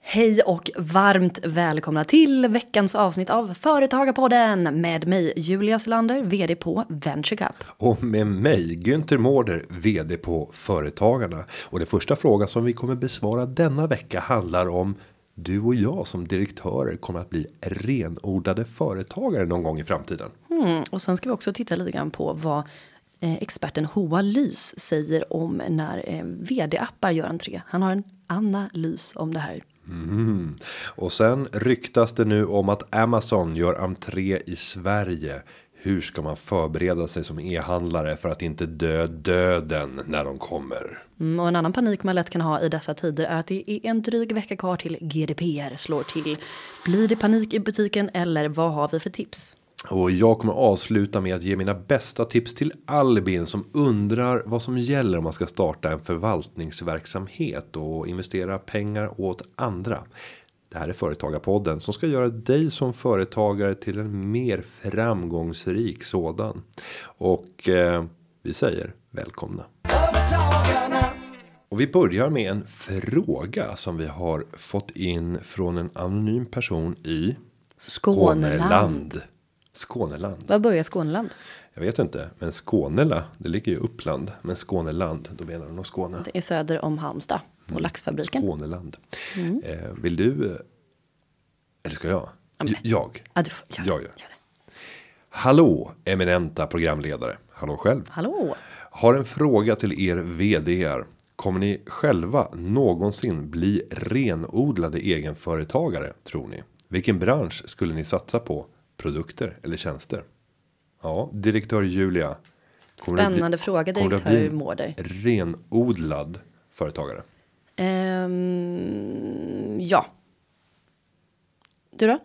Hej och varmt välkomna till veckans avsnitt av Företagarpodden med mig Julia Slander, vd på VentureCup. Och med mig Gunther Mårder, vd på Företagarna. Och den första frågan som vi kommer besvara denna vecka handlar om: du och jag som direktörer kommer att bli renodlade företagare någon gång i framtiden. Och sen ska vi också titta lite grann på vad experten Hoa Ly säger om när vd-appar gör entré. Han har en analys om det här. Och sen ryktas det nu om att Amazon gör entré i Sverige. Hur ska man förbereda sig som e-handlare för att inte dö döden när de kommer? Och en annan panik man lätt kan ha i dessa tider är att det är en dryg vecka kvar till GDPR slår till. Blir det panik i butiken eller vad har vi för tips? Och jag kommer avsluta med att ge mina bästa tips till Albin som undrar vad som gäller om man ska starta en förvaltningsverksamhet och investera pengar åt andra. Det här är Företagarpodden som ska göra dig som företagare till en mer framgångsrik sådan. Och vi säger välkomna. Och vi börjar med en fråga som vi har fått in från en anonym person i Skåneland. Var börjar Skåneland? Jag vet inte, men Skånela, det ligger ju Uppland. Men Skåneland, då menar de nog Skåne. Det är söder om Halmstad, på laxfabriken. Skåneland. Vill du, eller ska jag? Jag gör det. Hallå, eminenta programledare. Hallå själv. Hallå. Har en fråga till er vd:ar. Kommer ni själva någonsin bli renodlade egenföretagare, tror ni? Vilken bransch skulle ni satsa på? Produkter eller tjänster? Ja, direktör Julia. Spännande fråga, direktör Mårder. Renodlad företagare. Ja. Du då?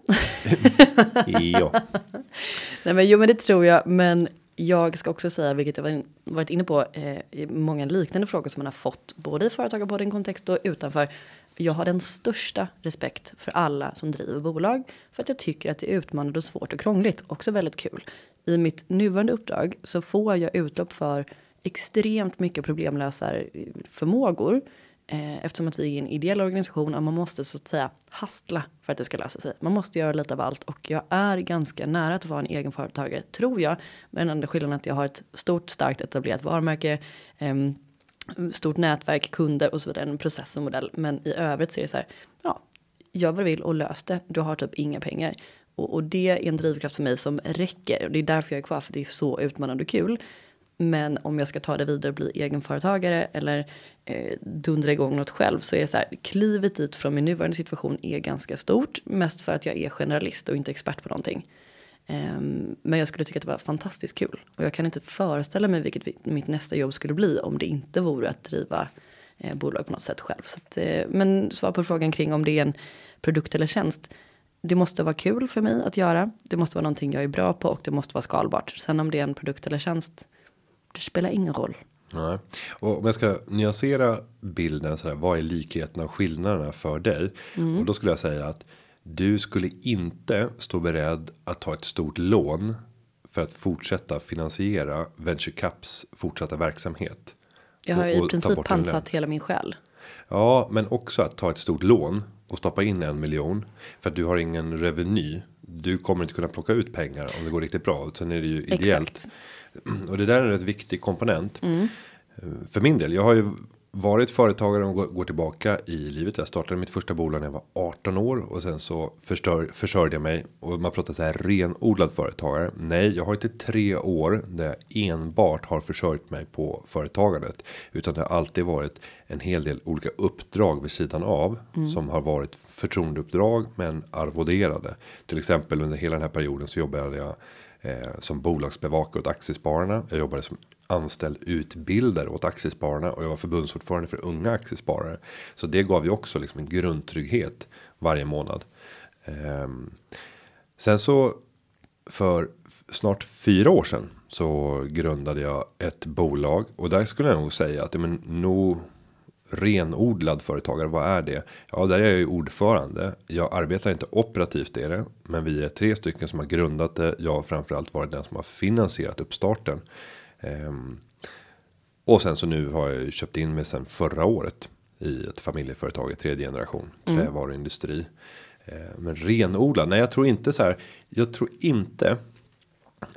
Ja. Nej men det tror jag. Men jag ska också säga, vilket jag varit inne på i många liknande frågor som man har fått både i företagarpodden kontext och utanför. Jag har den största respekt för alla som driver bolag för att jag tycker att det är utmanande och svårt och krångligt. Också väldigt kul. I mitt nuvarande uppdrag så får jag utlopp för extremt mycket problemlösarförmågor eftersom att vi är en ideell organisation och man måste så att säga hastla för att det ska lösa sig. Man måste göra lite av allt och jag är ganska nära att vara en egen företagare, tror jag. Men den enda skillnaden är att jag har ett stort, starkt etablerat varumärke, stort nätverk, kunder och så vidare, en process och modell. Men i övrigt så är det så här, ja, gör vad du vill och lös det. Du har typ inga pengar. Och det är en drivkraft för mig som räcker. Och det är därför jag är kvar, för det är så utmanande och kul. Men om jag ska ta det vidare och bli egenföretagare eller dundra igång något själv så är det så här, klivet dit från min nuvarande situation är ganska stort. Mest för att jag är generalist och inte expert på någonting. Men jag skulle tycka att det var fantastiskt kul. Och jag kan inte föreställa mig vilket mitt nästa jobb skulle bli om det inte vore att driva bolag på något sätt själv. Så att, men svar på frågan kring om det är en produkt eller tjänst. Det måste vara kul för mig att göra. Det måste vara någonting jag är bra på och det måste vara skalbart. Sen om det är en produkt eller tjänst, det spelar ingen roll. Nej. Och om jag ska nyansera bilden så här, vad är likheterna och skillnaderna för dig? Och då skulle jag säga att du skulle inte stå beredd att ta ett stort lån för att fortsätta finansiera VentureCups fortsatta verksamhet. Jag har i princip pansat hela min själ. Ja, men också att ta ett stort lån och stoppa in 1 miljon för att du har ingen reveny. Du kommer inte kunna plocka ut pengar om det går riktigt bra. Sen är det ju ideellt. Exakt. Och det där är en rätt viktig komponent. För min del, jag har ju varit företagare och går tillbaka i livet. Jag startade mitt första bolag när jag var 18 år. Och sen så försörjde jag mig. Och man pratar så här, renodlad företagare. Nej, jag har inte 3 år där jag enbart har försörjt mig på företagandet. Utan det har alltid varit en hel del olika uppdrag vid sidan av. Som har varit förtroendeuppdrag men arvoderade. Till exempel under hela den här perioden så jobbade jag som bolagsbevakare åt aktiespararna. Jag jobbade som anställd utbildare åt aktiespararna och jag var förbundsordförande för unga aktiesparare. Så det gav ju också liksom en grundtrygghet varje månad. Sen så för snart 4 år sedan så grundade jag ett bolag och där skulle jag nog säga att men nog renodlad företagare, vad är det? Ja, där är jag ju ordförande. Jag arbetar inte operativt i det, men vi är 3 stycken som har grundat det. Jag har framförallt varit den som har finansierat uppstarten. Och sen så nu har jag köpt in mig sedan förra året. i ett familjeföretag i tredje generation, trävaruindustri. Men renodlad, nej, jag tror inte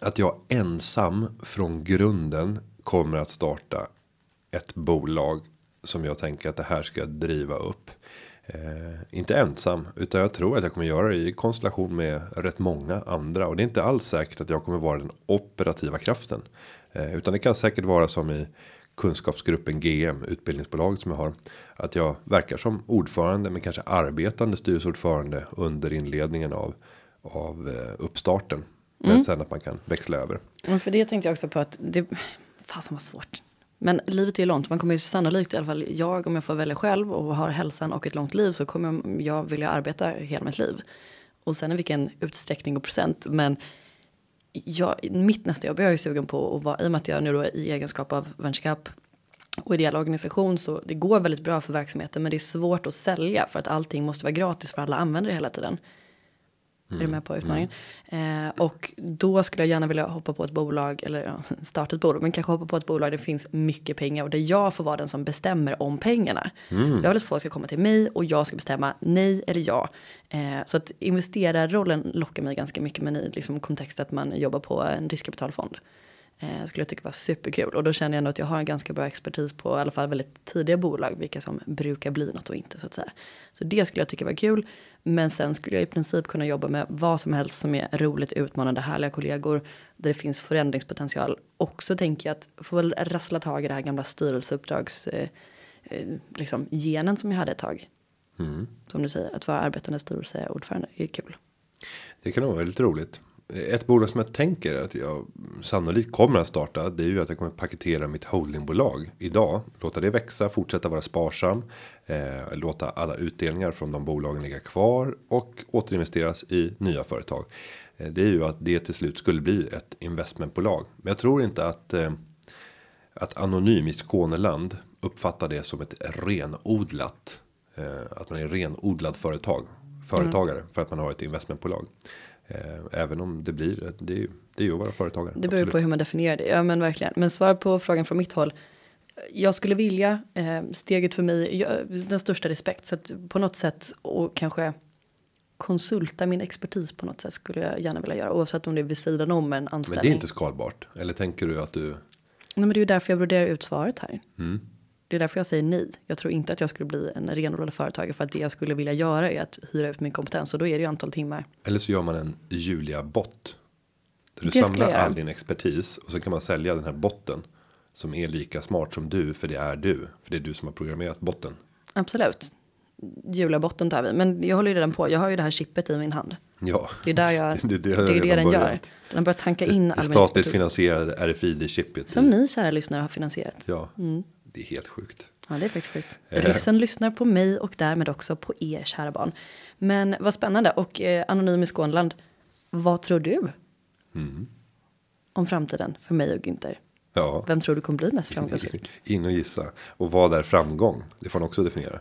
att jag ensam från grunden kommer att starta ett bolag som jag tänker att det här ska driva upp. Inte ensam, utan jag tror att jag kommer göra det i konstellation med rätt många andra. Och det är inte alls säkert att jag kommer vara den operativa kraften. Utan det kan säkert vara som i kunskapsgruppen GM, utbildningsbolaget som jag har. Att jag verkar som ordförande, men kanske arbetande styrelseordförande under inledningen av uppstarten. Men sen att man kan växla över. För det tänkte jag också på att det... Fasen var svårt. Men livet är långt. Man kommer ju sannolikt, i alla fall jag, om jag får välja själv och har hälsan och ett långt liv, så kommer jag vilja arbeta hela mitt liv. Och sen i vilken utsträckning och procent. Men mitt nästa jobb, jag är ju sugen på att vara, i och med att jag nu då är i egenskap av VentureCup och ideell organisation, så det går väldigt bra för verksamheten, men det är svårt att sälja för att allting måste vara gratis för alla användare hela tiden. Är du med på utmaningen? Och då skulle jag gärna vilja hoppa på ett bolag, eller starta ett bolag, men kanske hoppa på ett bolag där det finns mycket pengar och där jag får vara den som bestämmer om pengarna. Jag vill att folk ska komma till mig och jag ska bestämma nej eller ja. Så att investerarrollen lockar mig ganska mycket, men i liksom kontext att man jobbar på en riskkapitalfond. Skulle jag tycka var superkul. Och då känner jag ändå att jag har en ganska bra expertis på i alla fall väldigt tidiga bolag, vilka som brukar bli något och inte, så att säga. Så det skulle jag tycka var kul. Men sen skulle jag i princip kunna jobba med vad som helst som är roligt, utmanande, härliga kollegor, där det finns förändringspotential. Och så tänker jag att få väl rassla tag i det här gamla styrelseuppdrags liksom genen som jag hade ett tag. Som du säger, att vara arbetande styrelseordförande är kul. Det kan vara väldigt roligt. Ett bolag som jag tänker att jag sannolikt kommer att starta, det är ju att jag kommer att paketera mitt holdingbolag idag. Låta det växa, fortsätta vara sparsam, låta alla utdelningar från de bolagen ligga kvar och återinvesteras i nya företag. Det är ju att det till slut skulle bli ett investmentbolag. Men jag tror inte att Anonym i Skåneland uppfattar det som ett renodlat, att man är renodlad företagare för att man har ett investmentbolag. Även om det blir, det är ju att vara företagare. Det beror på hur man definierar det, ja men verkligen. Men svar på frågan från mitt håll. Jag skulle vilja, steget för mig, den största respekt. Så att på något sätt, och kanske konsulta min expertis på något sätt, skulle jag gärna vilja göra. Oavsett om det är vid sidan om en anställning. Men det är inte skalbart, eller tänker du att du... Nej, men det är ju därför jag broderar ut svaret här. Det är därför jag säger nej. Jag tror inte att jag skulle bli en renodlad företagare, för att det jag skulle vilja göra är att hyra ut min kompetens, och då är det ju antal timmar. Eller så gör man en Julia-bot. Där du samlar all din expertis och så kan man sälja den här botten som är lika smart som du, för det är du. För det är du som har programmerat botten. Absolut. Julia-botten tar vi. Men jag håller ju redan på. Jag har ju det här chippet i min hand. Ja. Det är där jag, det är det den gör. Den börjar tanka in all min expertis. Det statligt finansierade RFID-chippet. Som ni, kära lyssnare, har finansierat. Ja. Det är helt sjukt. Ja, det är faktiskt sjukt. Ryssen lyssnar på mig och därmed också på er, kära barn. Men vad spännande. Och Anonym i Skånland, vad tror du om framtiden för mig och Günther? Ja. Vem tror du kommer bli mest framgångsrik? In och gissa. Och vad är framgång? Det får man också definiera.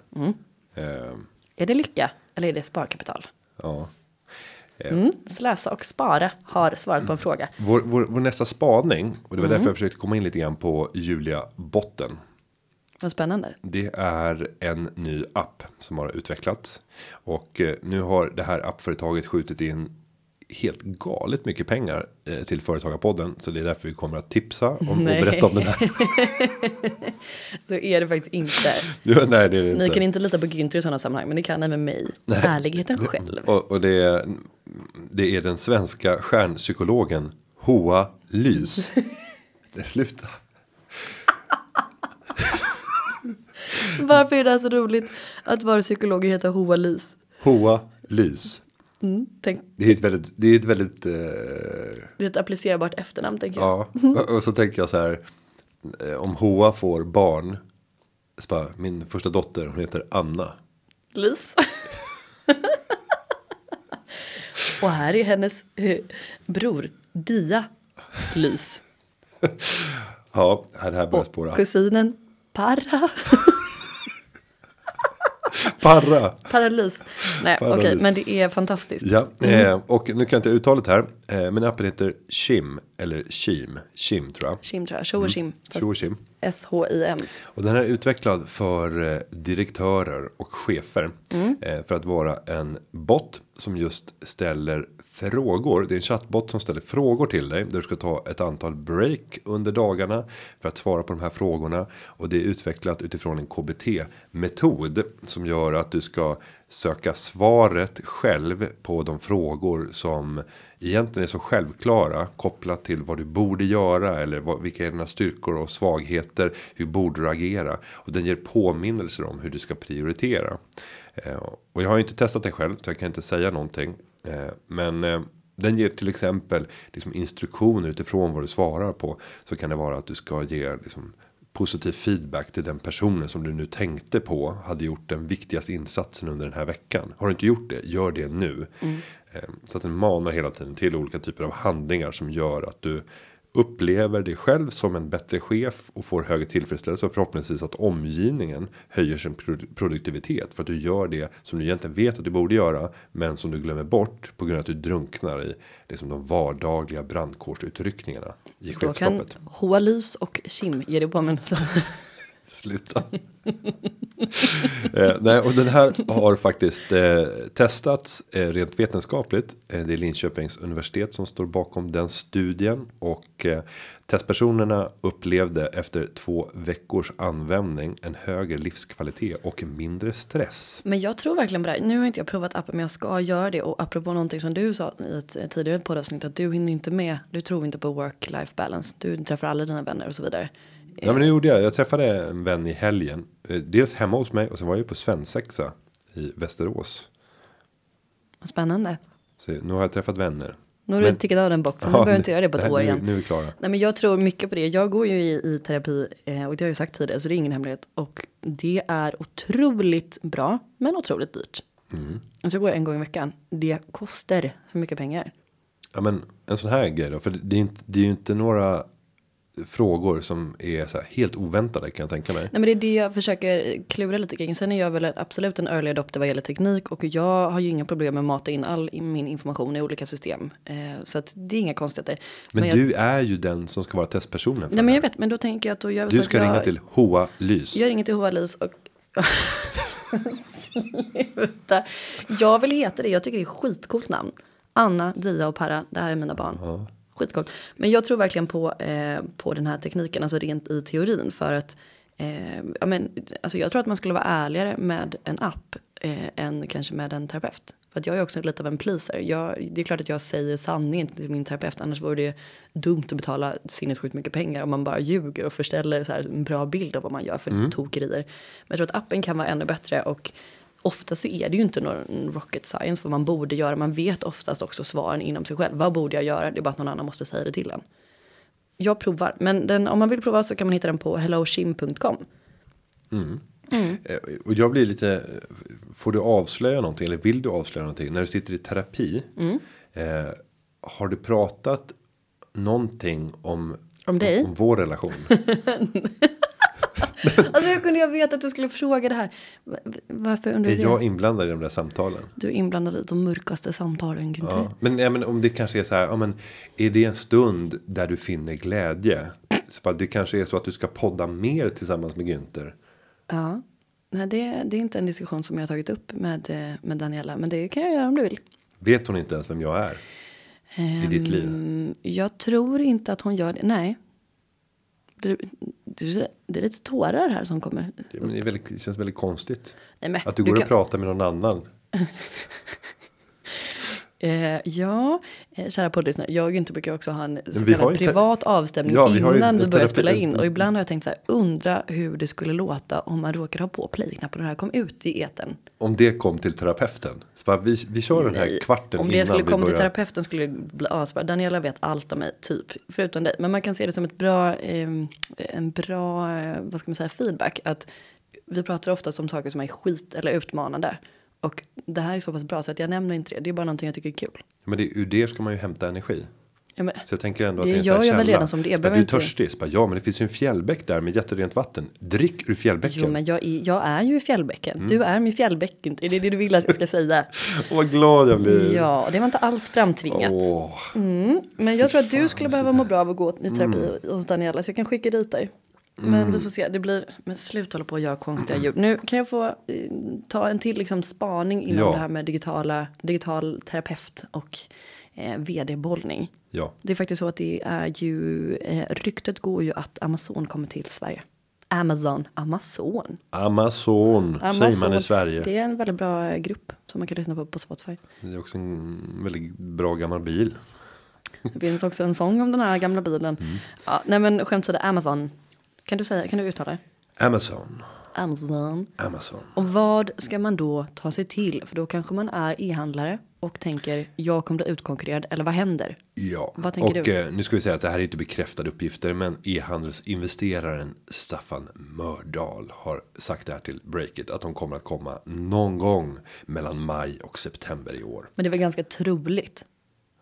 Är det lycka eller är det sparkapital? Ja. Slösa och spara har svarat på en fråga. Vår nästa spaning, och det var därför jag försökte komma in lite grann på Julia-botten. Vad spännande. Det är en ny app som har utvecklats. Och nu har det här appföretaget skjutit in helt galet mycket pengar till Företagarpodden. Så det är därför vi kommer att tipsa och berätta om den här. Så är det faktiskt inte. Jo, nej, det är det ni inte. Kan inte lita på Günther i sådana sammanhang, men ni kan även mig. Ärligheten själv. Och det är den svenska stjärnpsykologen Hoa Ly. Det slutar. Varför är det här så roligt att vara psykolog heter Hoa Ly? Hoa Ly. Det är ett väldigt... Det är ett applicerbart efternamn, tänker jag. Ja, och så tänker jag så här, om Hoa får barn, så bara, min första dotter, hon heter Anna. Lys. Och här är hennes bror, Dia Lys. Ja, här börjar spåra. Och kusinen Parra. Paralys. Nej, okej, men det är fantastiskt. Ja, och nu kan jag inte uttala det här. Men appen heter Chim, eller Chim. Chim, tror jag. Chim, tror jag. Chim. SHIM. Och den är utvecklad för direktörer och chefer för att vara en bot som just ställer frågor. Det är en chattbot som ställer frågor till dig där du ska ta ett antal break under dagarna för att svara på de här frågorna. Och det är utvecklat utifrån en KBT-metod som gör att du ska söka svaret själv på de frågor som egentligen är så självklara kopplat till vad du borde göra eller vilka är dina styrkor och svagheter, hur borde du agera, och den ger påminnelser om hur du ska prioritera. Och jag har ju inte testat den själv så jag kan inte säga någonting, men den ger till exempel liksom instruktioner utifrån vad du svarar på, så kan det vara att du ska ge liksom positiv feedback till den personen som du nu tänkte på hade gjort den viktigaste insatsen under den här veckan. Har du inte gjort det, gör det nu. Så att den manar hela tiden till olika typer av handlingar som gör att du upplever dig själv som en bättre chef och får högre tillfredsställelse, och förhoppningsvis att omgivningen höjer sin produktivitet för att du gör det som du egentligen vet att du borde göra men som du glömmer bort på grund av att du drunknar i liksom de vardagliga brandkårsutryckningarna i chefskapet. Då kan Hoa Lys och Kim ge dig påminnelser. Sluta. Nej, och den här har faktiskt testats rent vetenskapligt. Det är Linköpings universitet som står bakom den studien, och testpersonerna upplevde efter 2 veckors användning en högre livskvalitet och mindre stress. Men jag tror verkligen på det här. Nu har inte jag provat appen, men jag ska göra det. Och apropå någonting som du sa i ett tidigare poddavsnitt, att du hinner inte med, du tror inte på work-life balance, du träffar alla dina vänner och så vidare. Ja, men det gjorde jag. Jag träffade en vän i helgen. Dels hemma hos mig och sen var jag på Svensexa i Västerås. Spännande. Så nu har jag träffat vänner. Nu har du tickat av den boxen. Ja, nu behöver inte göra det på ett år igen. Nu är vi klara. Nej, men jag tror mycket på det. Jag går ju i terapi, och det har jag ju sagt tidigare så det är ingen hemlighet. Och det är otroligt bra men otroligt dyrt. Alltså jag går 1 gång i veckan. Det kostar så mycket pengar. Ja, men en sån här grej då. För det är ju inte några frågor som är så här helt oväntade, kan jag tänka mig. Nej, men det är det jag försöker klura lite kring. Sen är jag väl absolut en early adopter vad gäller teknik, och jag har ju inga problem med att mata in all min information i olika system. Så att det är inga konstigheter. Men du är ju den som ska vara testpersonen. Nej, men jag vet, men då tänker jag att då gör vi så. Du ska ringa till Hoa Ly. Jag ringer till Hoa Ly och sluta. Jag vill heta det. Jag tycker det är skitcoolt namn. Anna, Dia och Para. Det här är mina barn. Ja. Skitcoolt. Men jag tror verkligen på den här tekniken, alltså rent i teorin, för att ja, men, alltså jag tror att man skulle vara ärligare med en app än kanske med en terapeut. För att jag är också lite av en pleaser. Det är klart att jag säger sanningen till min terapeut, annars vore det dumt att betala sinnessjukt mycket pengar om man bara ljuger och förställer så här en bra bild av vad man gör för tokerier. Men jag tror att appen kan vara ännu bättre, och ofta så är det ju inte någon rocket science vad man borde göra. Man vet oftast också svaren inom sig själv. Vad borde jag göra? Det är bara att någon annan måste säga det till en. Jag provar. Men om man vill prova så kan man hitta den på hellochim.com. Och jag blir lite... Får du avslöja någonting? Eller vill du avslöja någonting? När du sitter i terapi. Har du pratat någonting om dig? Om vår relation? Alltså hur kunde jag veta att du skulle fråga det här? Varför undrar du? Jag inblandad i de där samtalen. Du är inblandad i de mörkaste samtalen, Gunther. Ja. Men om det kanske är så här, ja, men är det en stund där du finner glädje? Så det kanske är så att du ska podda mer tillsammans med Gunther. Ja, nej, det är inte en diskussion som jag har tagit upp med Daniela. Men det kan jag göra om du vill. Vet hon inte ens vem jag är i ditt liv? Jag tror inte att hon gör det, nej. Det är lite tårar här som kommer. Ja, men det känns väldigt konstigt. Nej, men, att du går och pratar med någon annan. Ja, kära poddlyssnare. Jag och Gunther brukar också ha en privat avstämning innan vi börjar spela in. Och ibland har jag tänkt så här, undra hur det skulle låta om man råkar ha på play-knappen och det här kom ut i etern. Om det kom till terapeuten. Så bara, vi kör den här kvarten innan vi börjar. Om det skulle komma till terapeuten skulle det bli asbra. Daniela vet allt om mig, typ. Förutom dig. Men man kan se det som en bra vad ska man säga, feedback. Att vi pratar ofta om saker som är skit eller utmanande. Och det här är så pass bra så att jag nämner inte det. Det är bara någonting jag tycker är kul. Men ur det ska man ju hämta energi. Ja, men, så jag tänker ändå att det är en sån här källa. Du är törstig. Ja, men det finns ju en fjällbäck där med jätterent vatten. Drick ur fjällbäcken. Jo, men jag är ju i fjällbäcken. Du är min fjällbäck. Är det du vill att jag ska säga? Åh, vad glad jag blir. Ja, det var inte alls framtvingat. Men jag tror att du skulle behöva må bra av att gå i terapi hos Daniela. Så jag kan skicka dit dig. Men du får se, det blir... Men slut hålla på att göra konstiga ljud. Nu kan jag få ta en till liksom spaning inom det här med digital terapeut och vd-bollning. Ja. Det är faktiskt så att det är ju... ryktet går ju att Amazon kommer till Sverige. Amazon, säger man i Sverige. Det är en väldigt bra grupp som man kan lyssna på Spotify. Det är också en väldigt bra gammal bil. Det finns också en sång om den här gamla bilen. Mm. Ja, nej men skämt så det Amazon. Kan du uttala det? Amazon. Och vad ska man då ta sig till? För då kanske man är e-handlare och tänker, jag kommer bli utkonkurrerad, eller vad händer? Ja, vad tänker du? Nu ska vi säga att det här är inte bekräftade uppgifter, men e-handelsinvesteraren Staffan Mördahl har sagt det här till Breakit, att de kommer att komma någon gång mellan maj och september i år. Men det var ganska troligt.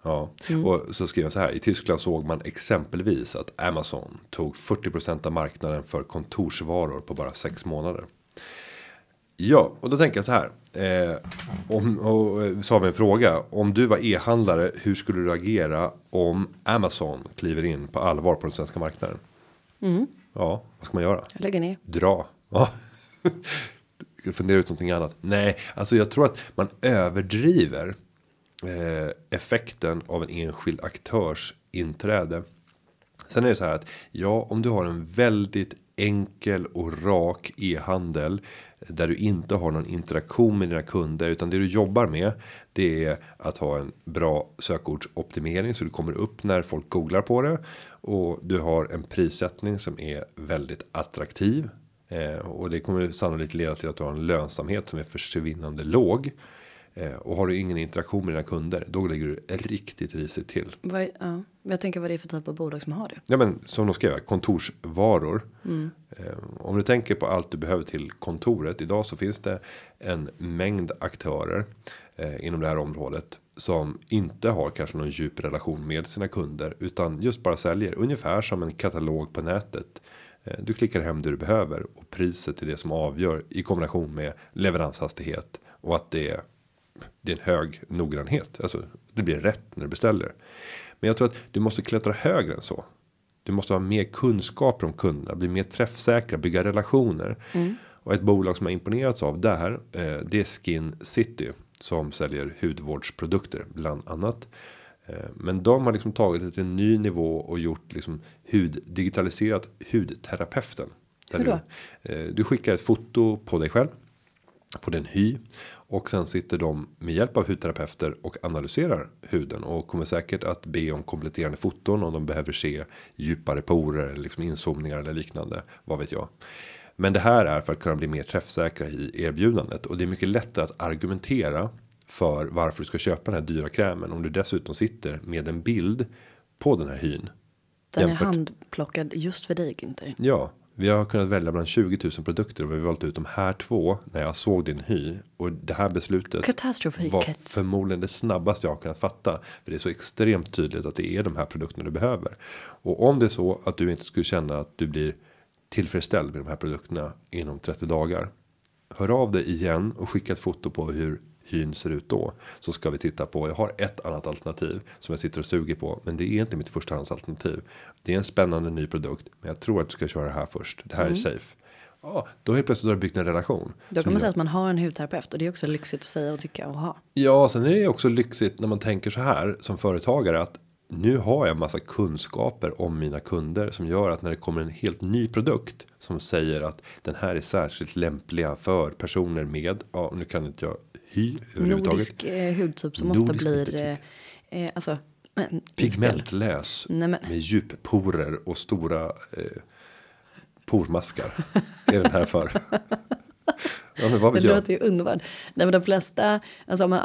Ja, och så skrev jag så här. I Tyskland såg man exempelvis att Amazon tog 40% av marknaden för kontorsvaror på bara 6 månader. Ja, och då tänker jag så här. Så har vi en fråga. Om du var e-handlare, hur skulle du agera om Amazon kliver in på allvar på den svenska marknaden? Mm. Ja, vad ska man göra? Jag lägger ner. Dra. Ja. Fundera ut någonting annat. Nej, alltså jag tror att man överdriver effekten av en enskild aktörs inträde. Sen är det så här att ja, om du har en väldigt enkel och rak e-handel där du inte har någon interaktion med dina kunder, utan det du jobbar med det är att ha en bra sökordsoptimering så du kommer upp när folk googlar på det, och du har en prissättning som är väldigt attraktiv, och det kommer sannolikt leda till att du har en lönsamhet som är försvinnande låg. Och har du ingen interaktion med dina kunder, då ligger du riktigt risigt till. Ja, jag tänker vad det är för typ av bolag som har det. Ja, men som de skrev, kontorsvaror. Mm. Om du tänker på allt du behöver till kontoret. Idag så finns det en mängd aktörer inom det här området som inte har kanske någon djup relation med sina kunder, utan just bara säljer ungefär som en katalog på nätet. Du klickar hem det du behöver och priset är det som avgör i kombination med leveranshastighet och att det är en hög noggrannhet. Alltså, det blir rätt när du beställer. Men jag tror att du måste klättra högre än så. Du måste ha mer kunskaper om kunderna. Bli mer träffsäkra. Bygga relationer. Mm. Och ett bolag som jag imponerats av där, det är Skin City. Som säljer hudvårdsprodukter bland annat. Men de har liksom tagit det till en ny nivå och gjort liksom digitaliserat hudterapeuten. Hur då? Du skickar ett foto på dig själv. På din hy. Och sen sitter de med hjälp av hudterapeuter och analyserar huden. Och kommer säkert att be om kompletterande foton om de behöver se djupare porer, liksom inzoomningar eller liknande. Vad vet jag. Men det här är för att kunna bli mer träffsäkra i erbjudandet. Och det är mycket lättare att argumentera för varför du ska köpa den här dyra krämen. Om du dessutom sitter med en bild på den här hyn. Den är handplockad just för dig, inte? Ja. Vi har kunnat välja bland 20 000 produkter och vi har valt ut de här 2 när jag såg din hy. Och det här beslutet var förmodligen det snabbaste jag har kunnat fatta. För det är så extremt tydligt att det är de här produkterna du behöver. Och om det är så att du inte skulle känna att du blir tillfredsställd med de här produkterna inom 30 dagar. Hör av dig igen och skicka ett foto på hur hyn ser ut då. Så ska vi titta på, jag har ett annat alternativ som jag sitter och suger på. Men det är inte mitt förstahandsalternativ. Det är en spännande ny produkt. Men jag tror att du ska köra det här först. Det här är safe. Ja, då helt plötsligt har du byggt en relation. Då kan man säga att man har en hudterapeut. Och det är också lyxigt att säga och tycka och ha. Ja, sen är det också lyxigt när man tänker så här som företagare. Att nu har jag en massa kunskaper om mina kunder. Som gör att när det kommer en helt ny produkt. Som säger att den här är särskilt lämpliga för personer med. Ja, nu kan inte jag. Nordisk hudtyp som nordisk ofta blir alltså, pigmentlös. Nej, med djupporer och stora pormaskar är den här för. Ja, men vad vet jag? Tror att det är underbart. Nej, men de flesta, alltså,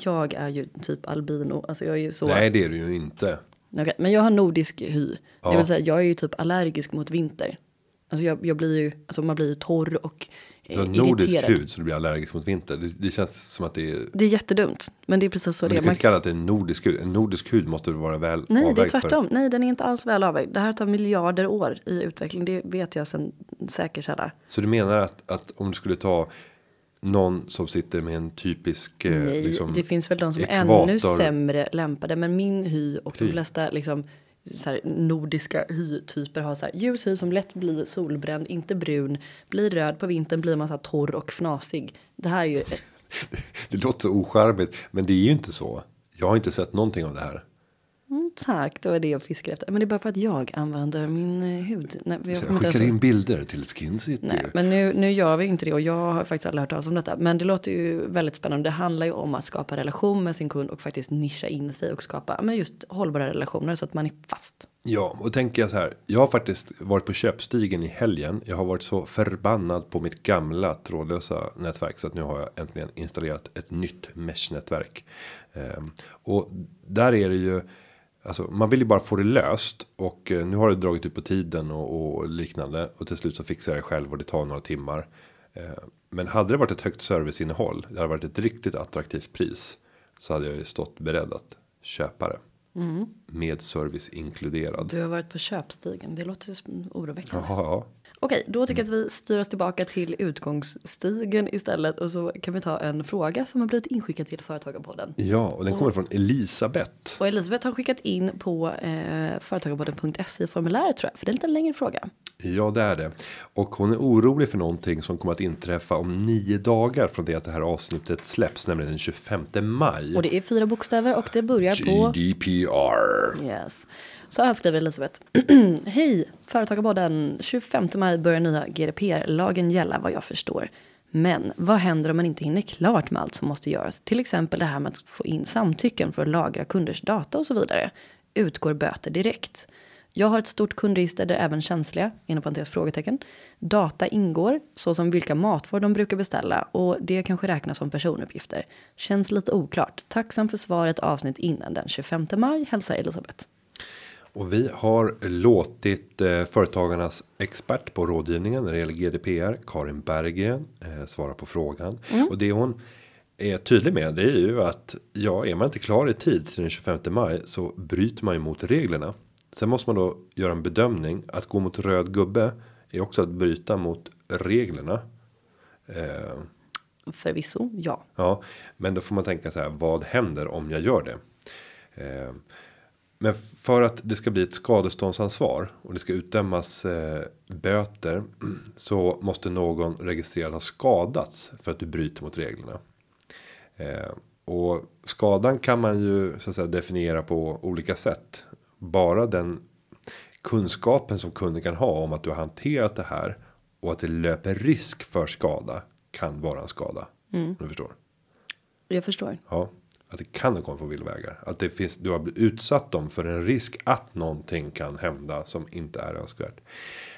jag är ju typ albino, alltså, jag är ju så. Nej, det är du ju inte. Okay, men jag har nordisk hy. Ja. Jag vill säga, jag är ju typ allergisk mot vinter. Alltså jag blir ju, alltså man blir torr och nordisk hud så du blir allergisk mot vinter. Det känns som att det är... Det är jättedumt, men det är precis så det är. Men du kan inte kalla det en nordisk hud. En nordisk hud måste vara väl avvägd. Nej, det är tvärtom. För... Nej, den är inte alls väl avvägd. Det här tar miljarder år i utveckling. Det vet jag sedan säkerställa. Så du menar att om du skulle ta någon som sitter med en typisk Nej, det finns väl de som är ännu sämre lämpade. Men min hy och de flesta liksom... så här nordiska hytyper har så här ljus hy som lätt blir solbränd, inte brun, blir röd på vintern, blir man så här torr och fnasig. Det här är ju... Det låter så oskärmigt, men det är ju inte så. Jag har inte sett någonting av det här. Mm, tack, det var det jag fiskade efter. Men det är bara för att jag använder min hud. Nej, jag skickar alltså in bilder till Skin City. Nej, men nu gör vi inte det, och jag har faktiskt aldrig hört talas om detta. Men det låter ju väldigt spännande. Det handlar ju om att skapa relation med sin kund och faktiskt nischa in sig och skapa men just hållbara relationer så att man är fast. Ja, och tänker jag så här. Jag har faktiskt varit på köpstigen i helgen. Jag har varit så förbannad på mitt gamla trådlösa nätverk så att nu har jag äntligen installerat ett nytt mesh-nätverk. Och där är det ju... Alltså, man vill ju bara få det löst, och nu har det dragit ut på tiden och liknande, och till slut så fixar jag det själv och det tar några timmar. Men hade det varit ett högt serviceinnehåll, det hade varit ett riktigt attraktivt pris, så hade jag ju stått beredd att köpa det. Mm. Med service inkluderad. Du har varit på köpstigen, det låter oroväckande. Jaha, ja. Okej, då tycker jag att vi styr oss tillbaka till utgångsstigen istället, och så kan vi ta en fråga som har blivit inskickad till Företagarpodden. Ja, och den kommer från Elisabeth. Och Elisabeth har skickat in på företagarpodden.se-formuläret tror jag, för det är en lite längre fråga. Ja, det är det. Och hon är orolig för någonting som kommer att inträffa om 9 dagar från det att det här avsnittet släpps, nämligen den 25 maj. Och det är 4 bokstäver och det börjar på... GDPR. Yes. Så här skriver Elisabeth. Hej, Företagarpodden. 25 maj börjar nya GDPR-lagen gälla vad jag förstår. Men vad händer om man inte hinner klart med allt som måste göras? Till exempel det här med att få in samtycken för att lagra kunders data och så vidare. Utgår böter direkt. Jag har ett stort kundregister där även känsliga, inom parentes frågetecken, data ingår, såsom vilka matvaror de brukar beställa, och det kanske räknas som personuppgifter. Känns lite oklart. Tacksam för svaret, avsnitt innan den 25 maj. Hälsar Elisabeth. Och vi har låtit Företagarnas expert på rådgivningen när det gäller GDPR, Karin Berggren, svara på frågan. Mm. Och det hon är tydlig med, det är ju att ja, är man inte klar i tid till den 25 maj så bryter man ju mot reglerna. Sen måste man då göra en bedömning. Att gå mot röd gubbe är också att bryta mot reglerna. Förvisso, ja. Ja, men då får man tänka så här, vad händer om jag gör det? Men för att det ska bli ett skadeståndsansvar och det ska utdömas böter, så måste någon registrerad ha skadats för att du bryter mot reglerna. Och skadan kan man ju så att säga definiera på olika sätt. Bara den kunskapen som kunden kan ha om att du har hanterat det här och att det löper risk för skada kan vara en skada. Mm. Du förstår? Jag förstår. Ja. Att det kan komma på villvägar. Att det finns, du har blivit utsatt dem för en risk att någonting kan hända som inte är önskvärt.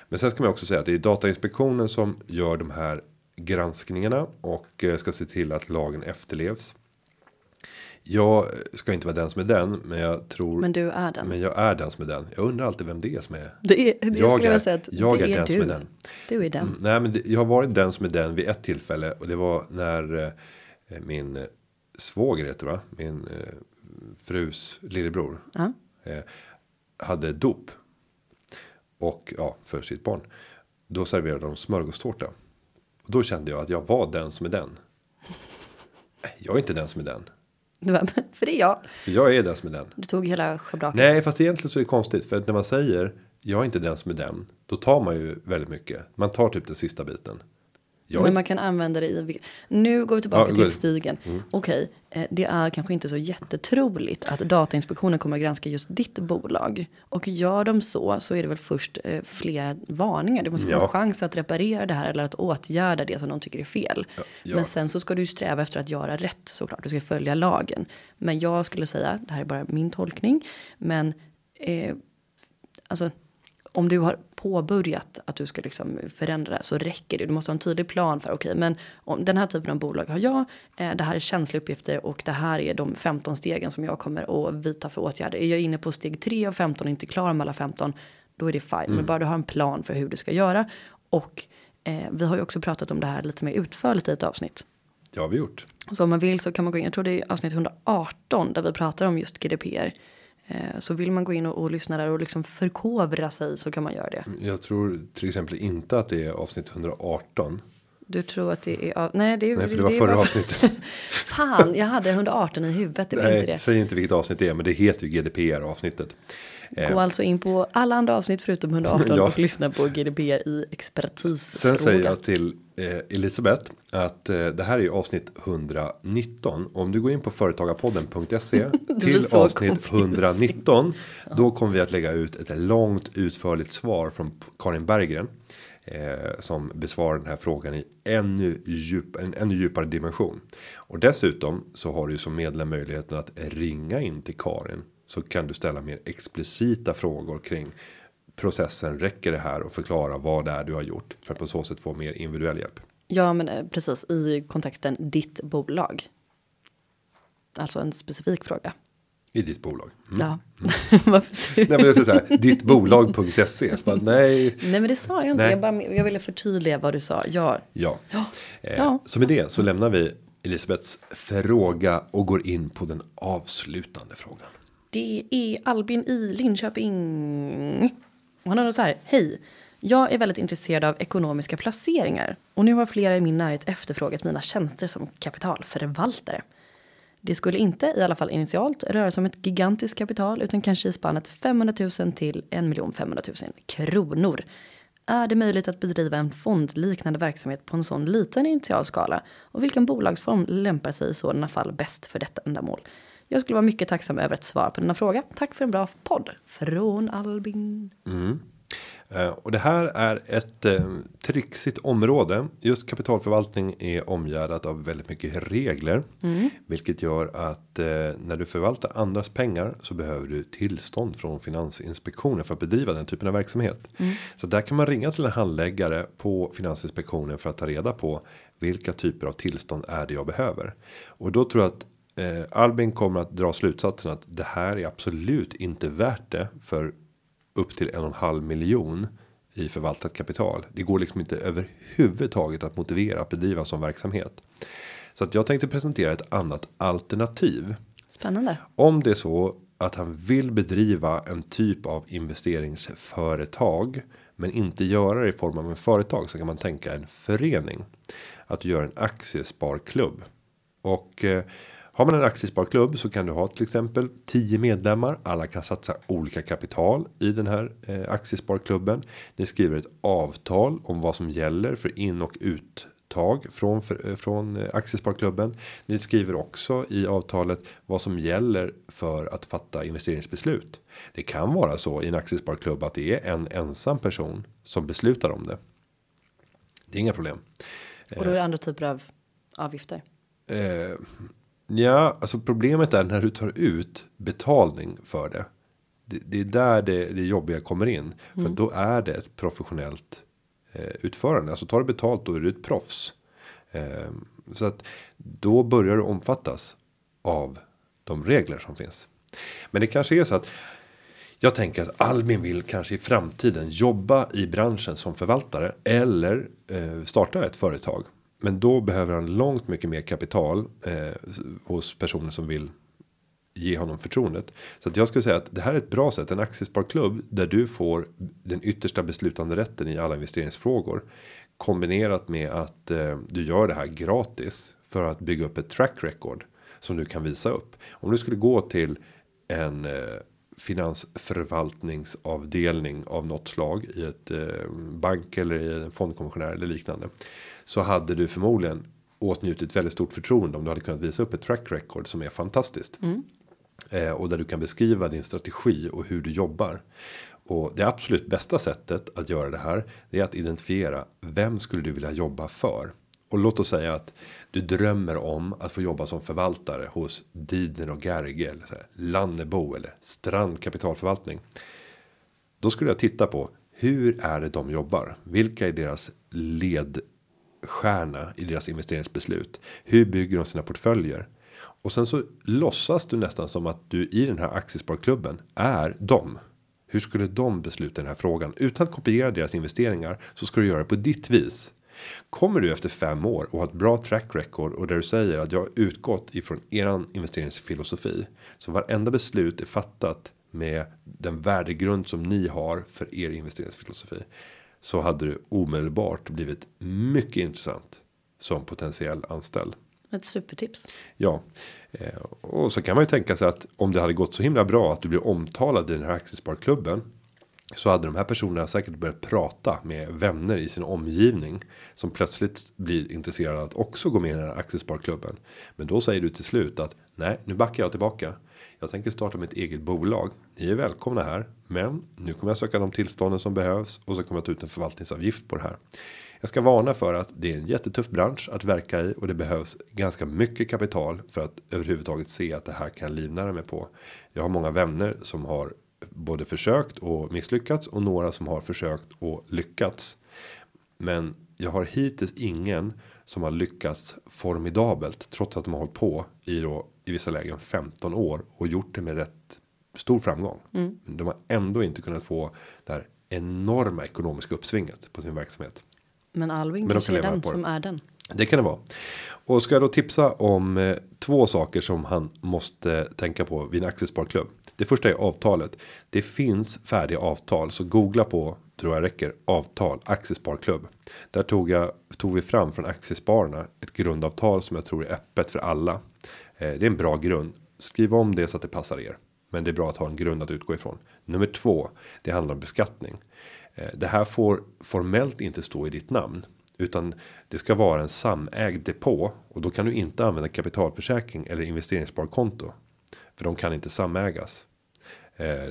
Men sen ska man också säga att det är Datainspektionen som gör de här granskningarna och ska se till att lagen efterlevs. Jag ska inte vara den som är den, men jag tror... Men du är den. Men jag är den som är den. Jag undrar alltid vem det är som är... Jag är den som är den. Du är den. Mm, nej, men jag har varit den som är den vid ett tillfälle. Och det var när min... svåger heter det, va? Min frus lillebror hade dop och ja, för sitt barn. Då serverade de smörgåstårta. Och då kände jag att jag var den som är den. Jag är inte den som är den. För det är jag. För jag är den som är den. Du tog hela schabraket. Nej, fast egentligen så är det konstigt. För när man säger jag är inte den som är den, då tar man ju väldigt mycket. Man tar typ den sista biten. Men man kan använda det i... Nu går vi tillbaka till stigen. Mm. Okej, det är kanske inte så jättetroligt att Datainspektionen kommer att granska just ditt bolag. Och gör de så är det väl först flera varningar. Du måste få en chans att reparera det här eller att åtgärda det som de tycker är fel. Ja. Ja. Men sen så ska du sträva efter att göra rätt såklart. Du ska följa lagen. Men jag skulle säga, det här är bara min tolkning, men alltså... Om du har påbörjat att du ska liksom förändra det så räcker det. Du måste ha en tydlig plan för okej, men om den här typen av bolag har jag. Det här är känsliga uppgifter och det här är de 15 stegen som jag kommer att vidta för åtgärder. Är jag inne på steg 3 av 15 och inte klar med alla 15, då är det fine. Mm. Men bara du har en plan för hur du ska göra. Och vi har ju också pratat om det här lite mer utförligt i ett avsnitt. Det har vi gjort. Så om man vill så kan man gå in, jag tror det är avsnitt 118 där vi pratar om just GDPR. Så vill man gå in och lyssna där och liksom förkovra sig så kan man göra det. Jag tror till exempel inte att det är avsnitt 118. Du tror att det är... Nej, nej, för det var förra avsnittet. Fan, jag hade 118 i huvudet. Det var nej, inte det. Säg inte vilket avsnitt det är, men det heter ju GDPR-avsnittet. Gå alltså in på alla andra avsnitt förutom 118 ja. Och lyssna på GDPR i expertisfrågan. Sen säger jag till Elisabeth att det här är ju avsnitt 119. Om du går in på företagarpodden.se till avsnitt 119 ja. Då kommer vi att lägga ut ett långt utförligt svar från Karin Berggren. Som besvarar den här frågan i en ännu djupare dimension. Och dessutom så har du som medlem möjligheten att ringa in till Karin. Så kan du ställa mer explicita frågor kring processen. Räcker det här och förklara vad det är du har gjort. För att på så sätt få mer individuell hjälp. Ja men precis i kontexten ditt bolag. Alltså en specifik fråga. I ditt bolag. Mm. Ja. Mm. Varför ser du? Nej, men det är så här, dittbolag.se. Så bara, nej. Nej, men det sa jag inte. Jag ville förtydliga vad du sa. Ja. Så med det så lämnar vi Elisabeths fråga och går in på den avslutande frågan. Det är Albin i Linköping. Han har så här. Hej, jag är väldigt intresserad av ekonomiska placeringar. Och nu har flera i min närhet efterfrågat mina tjänster som kapitalförvaltare. Det skulle inte, i alla fall initialt, röra sig om ett gigantiskt kapital utan kanske i spannet 500 000 till 1 500 000 kronor. Är det möjligt att bedriva en fondliknande verksamhet på en sån liten initialskala? Och vilken bolagsform lämpar sig i sådana fall bäst för detta ändamål? Jag skulle vara mycket tacksam över ett svar på denna fråga. Tack för en bra podd. Från Albin. Mm. Och det här är ett trixigt område. Just kapitalförvaltning är omgärdat av väldigt mycket regler. Mm. Vilket gör att när du förvaltar andras pengar så behöver du tillstånd från Finansinspektionen för att bedriva den typen av verksamhet. Mm. Så där kan man ringa till en handläggare på Finansinspektionen för att ta reda på vilka typer av tillstånd är det jag behöver. Och då tror jag att Albin kommer att dra slutsatsen att det här är absolut inte värt det för upp till 1,5 miljon i förvaltat kapital. Det går liksom inte överhuvudtaget att motivera att bedriva som verksamhet. Så att jag tänkte presentera ett annat alternativ. Spännande. Om det är så att han vill bedriva en typ av investeringsföretag men inte göra det i form av en företag så kan man tänka en förening. Att du gör en aktiesparklubb. Och... har man en aktiesparklubb så kan du ha till exempel 10 medlemmar. Alla kan satsa olika kapital i den här aktiesparklubben. Ni skriver ett avtal om vad som gäller för in- och uttag från aktiesparklubben. Ni skriver också i avtalet vad som gäller för att fatta investeringsbeslut. Det kan vara så i en aktiesparklubb att det är en ensam person som beslutar om det. Det är inga problem. Och då är det andra typer av avgifter? Ja, alltså problemet är när du tar ut betalning för det. Det är där det jobbiga kommer in. Mm. För då är det ett professionellt utförande. Alltså tar du betalt då är du ett proffs. Så att då börjar du omfattas av de regler som finns. Men det kanske är så att jag tänker att Albin vill kanske i framtiden jobba i branschen som förvaltare. Eller starta ett företag. Men då behöver han långt mycket mer kapital hos personer som vill ge honom förtroendet. Så att jag skulle säga att det här är ett bra sätt. En aktiesparklubb där du får den yttersta beslutande rätten i alla investeringsfrågor. Kombinerat med att du gör det här gratis för att bygga upp ett track record som du kan visa upp. Om du skulle gå till en finansförvaltningsavdelning av något slag i ett bank eller i en fondkommissionär eller liknande. Så hade du förmodligen åtnjutit väldigt stort förtroende om du hade kunnat visa upp ett track record som är fantastiskt. Mm. Och där du kan beskriva din strategi och hur du jobbar. Och det absolut bästa sättet att göra det här det är att identifiera vem skulle du vilja jobba för. Och låt oss säga att du drömmer om att få jobba som förvaltare hos Didner och Gerge eller så här, Lannebo eller Strandkapitalförvaltning. Då skulle jag titta på hur är det de jobbar? Vilka är deras ledstjärna i deras investeringsbeslut? Hur bygger de sina portföljer? Och sen så låtsas du nästan som att du i den här aktiesparklubben är dem. Hur skulle de besluta den här frågan? Utan att kopiera deras investeringar så ska du göra det på ditt vis. Kommer du efter 5 år och har ett bra track record och där du säger att jag har utgått ifrån er investeringsfilosofi så varenda beslut är fattat med den värdegrund som ni har för er investeringsfilosofi så hade du omedelbart blivit mycket intressant som potentiell anställd. Ett supertips. Ja, och så kan man ju tänka sig att om det hade gått så himla bra att du blev omtalad i den här aktiesparklubben, så hade de här personerna säkert börjat prata med vänner i sin omgivning som plötsligt blir intresserade att också gå med i den här aktiesparklubben. Men då säger du till slut att nej, nu backar jag tillbaka. Jag tänker starta mitt eget bolag. Ni är välkomna här, men nu kommer jag söka de tillstånden som behövs och så kommer jag ta ut en förvaltningsavgift på det här. Jag ska varna för att det är en jättetuff bransch att verka i och det behövs ganska mycket kapital för att överhuvudtaget se att det här kan livnära mig på. Jag har många vänner som har både försökt och misslyckats och några som har försökt och lyckats. Men jag har hittills ingen som har lyckats formidabelt trots att de har hållit på i vissa lägen 15 år och gjort det med rätt stor framgång. Mm. De har ändå inte kunnat få det här enorma ekonomiska uppsvinget på sin verksamhet. Men Alvin kanske är den som är den. Det kan det vara. Och ska jag då tipsa om två saker som han måste tänka på vid en aktiesparklubb. Det första är avtalet. Det finns färdiga avtal, så googla på, tror jag räcker, avtal, aktiesparklubb. Där tog vi fram från aktiespararna ett grundavtal som jag tror är öppet för alla. Det är en bra grund. Skriv om det så att det passar er. Men det är bra att ha en grund att utgå ifrån. Nummer 2, det handlar om beskattning. Det här får formellt inte stå i ditt namn, utan det ska vara en samägd depå, och då kan du inte använda kapitalförsäkring eller investeringssparkonto, för de kan inte samägas.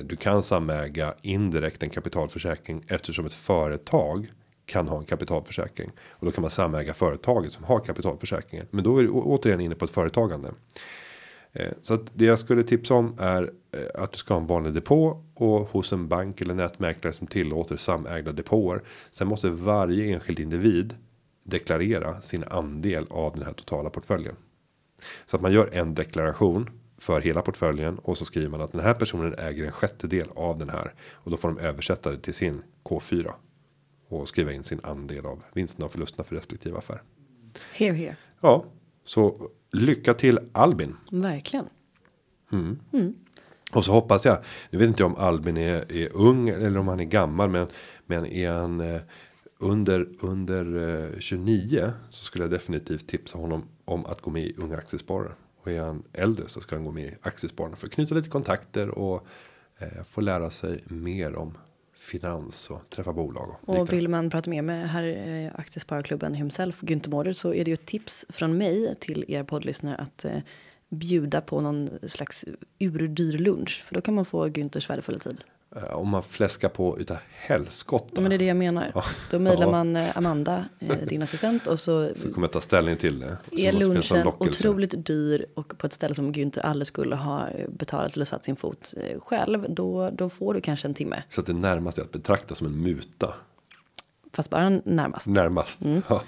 Du kan samäga indirekt en kapitalförsäkring eftersom ett företag kan ha en kapitalförsäkring, och då kan man samäga företaget som har kapitalförsäkringen, men då är du återigen inne på ett företagande. Så att det jag skulle tipsa om är att du ska ha en vanlig depå och hos en bank eller nätmäklare som tillåter samägda depåer. Sen måste varje enskild individ deklarera sin andel av den här totala portföljen. Så att man gör en deklaration för hela portföljen och så skriver man att den här personen äger en 1/6 av den här. Och då får de översätta det till sin K4 och skriva in sin andel av vinsterna och förlusterna för respektive affär. Here, here. Ja, så... Lycka till Albin. Verkligen. Mm. Mm. Och så hoppas jag. Nu vet inte om Albin är ung eller om han är gammal. Men är han under 29 så skulle jag definitivt tipsa honom om att gå med i Unga Aktiesparare. Och är han äldre så ska han gå med i Aktiespararna för att knyta lite kontakter och få lära sig mer om finans och träffa bolag. Och vill man prata mer med här aktiesparklubben himself, Gunther Mårder, så är det ju ett tips från mig till er poddlyssnare att bjuda på någon slags urdyr lunch, för då kan man få Günthers värdefulla tid. Om man fläskar på utav helskotta. Ja, men det är det jag menar. Ja. Då mejlar man Amanda, din assistent, och så kommer jag ta ställning till det. Är lunchen otroligt dyr och på ett ställe som Günther aldrig skulle ha betalat eller satt sin fot själv, då får du kanske en timme. Så att det närmast är att betrakta som en muta. Fast bara närmast. Närmast, mm. Ja.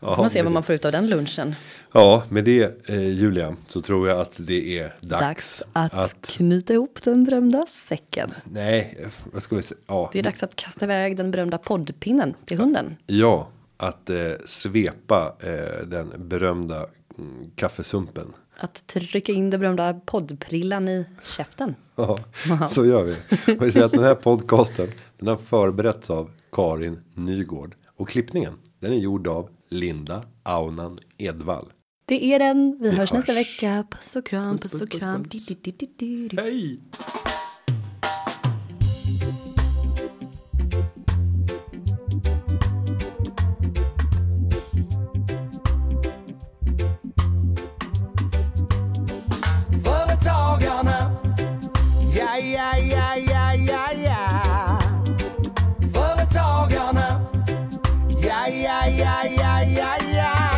Aha, man ser vad man får ut av den lunchen. Ja, med det Julia så tror jag att det är dags att knyta ihop den berömda säcken. Nej, vad ska vi säga? Ja. Det är dags att kasta iväg den berömda poddpinnen till hunden. Ja, att svepa den berömda kaffesumpen. Att trycka in den berömda poddprillan i käften. Ja, så gör vi. Och vi säger att den här podcasten, den har förberetts av Karin Nygård. Och klippningen, den är gjord av Linda Aunan Edvall. Det är den. Vi hörs nästa vecka. Puss och kram, puss och kram. Hej! Företagarna. Ja, ja, ja, ja, ja, ja. Företagarna. Ja, ja, ja, ja, ja, ja.